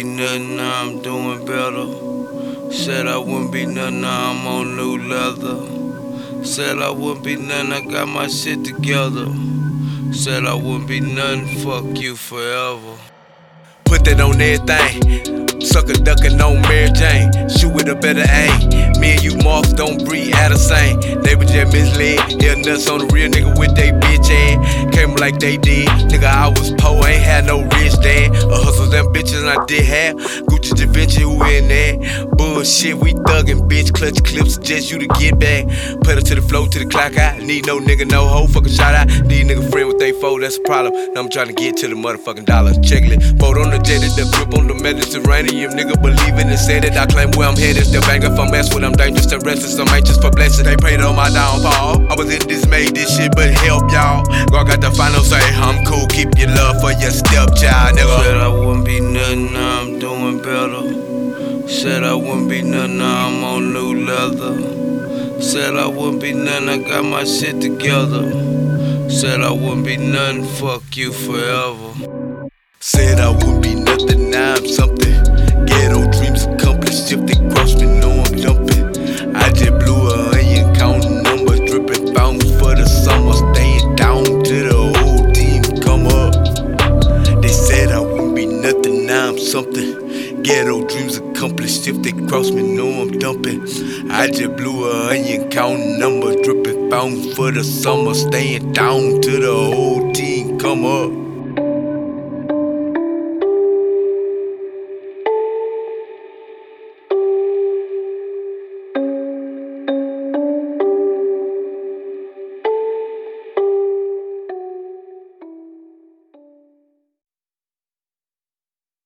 be nothing, now I'm doing better. Said I wouldn't be nothing, now I'm on new leather. Said I wouldn't be nothing, I got my shit together. Said I wouldn't be nothing, fuck you forever. Put that on everything. Sucker ducking on Mary Jane. Shoot with a better aim. Me and you morph, don't breathe out of same. They was just misled. Hell nuts on the real nigga with they bitch ass. Came like they did. Nigga, I was poor, ain't had no rich dad. A hustle them bitches I did have. Gucci Da Vinci, who in there? Bullshit, we thuggin', bitch. Clutch clips, suggest you to get back. Pedal to the flow, to the clock. I need no nigga, no hoe, fucking shout out. Need nigga friend with they foe, that's a problem. Now I'm tryna get to the motherfucking dollar. Checklist, boat on the jet, the grip on the Mediterranean. Nigga believing and said it. I claim where I'm headed. Still bangin' for mess with I'm dangerous and restless. I'm anxious for blessings. They prayed on my downfall. I was in dismay, this shit, but help y'all. God got the final say. I'm cool, keep your love for your stepchild, nigga. Said I wouldn't be nothing, now I'm doing better. Said I wouldn't be nothing, now I'm on new leather. Said I wouldn't be nothing, I got my shit together. Said I wouldn't be nothing, fuck you forever. Said I wouldn't be nothing, now I'm something. Ghetto dreams accomplished, if they cross me, know I'm jumping. I just blew a onion, counting numbers, dripping fountains for the summer, staying down to the something. Ghetto dreams accomplished, if they cross me, know I'm dumping. I just blew a onion, counting numbers, dripping fountains for the summer, staying down till the whole team come up.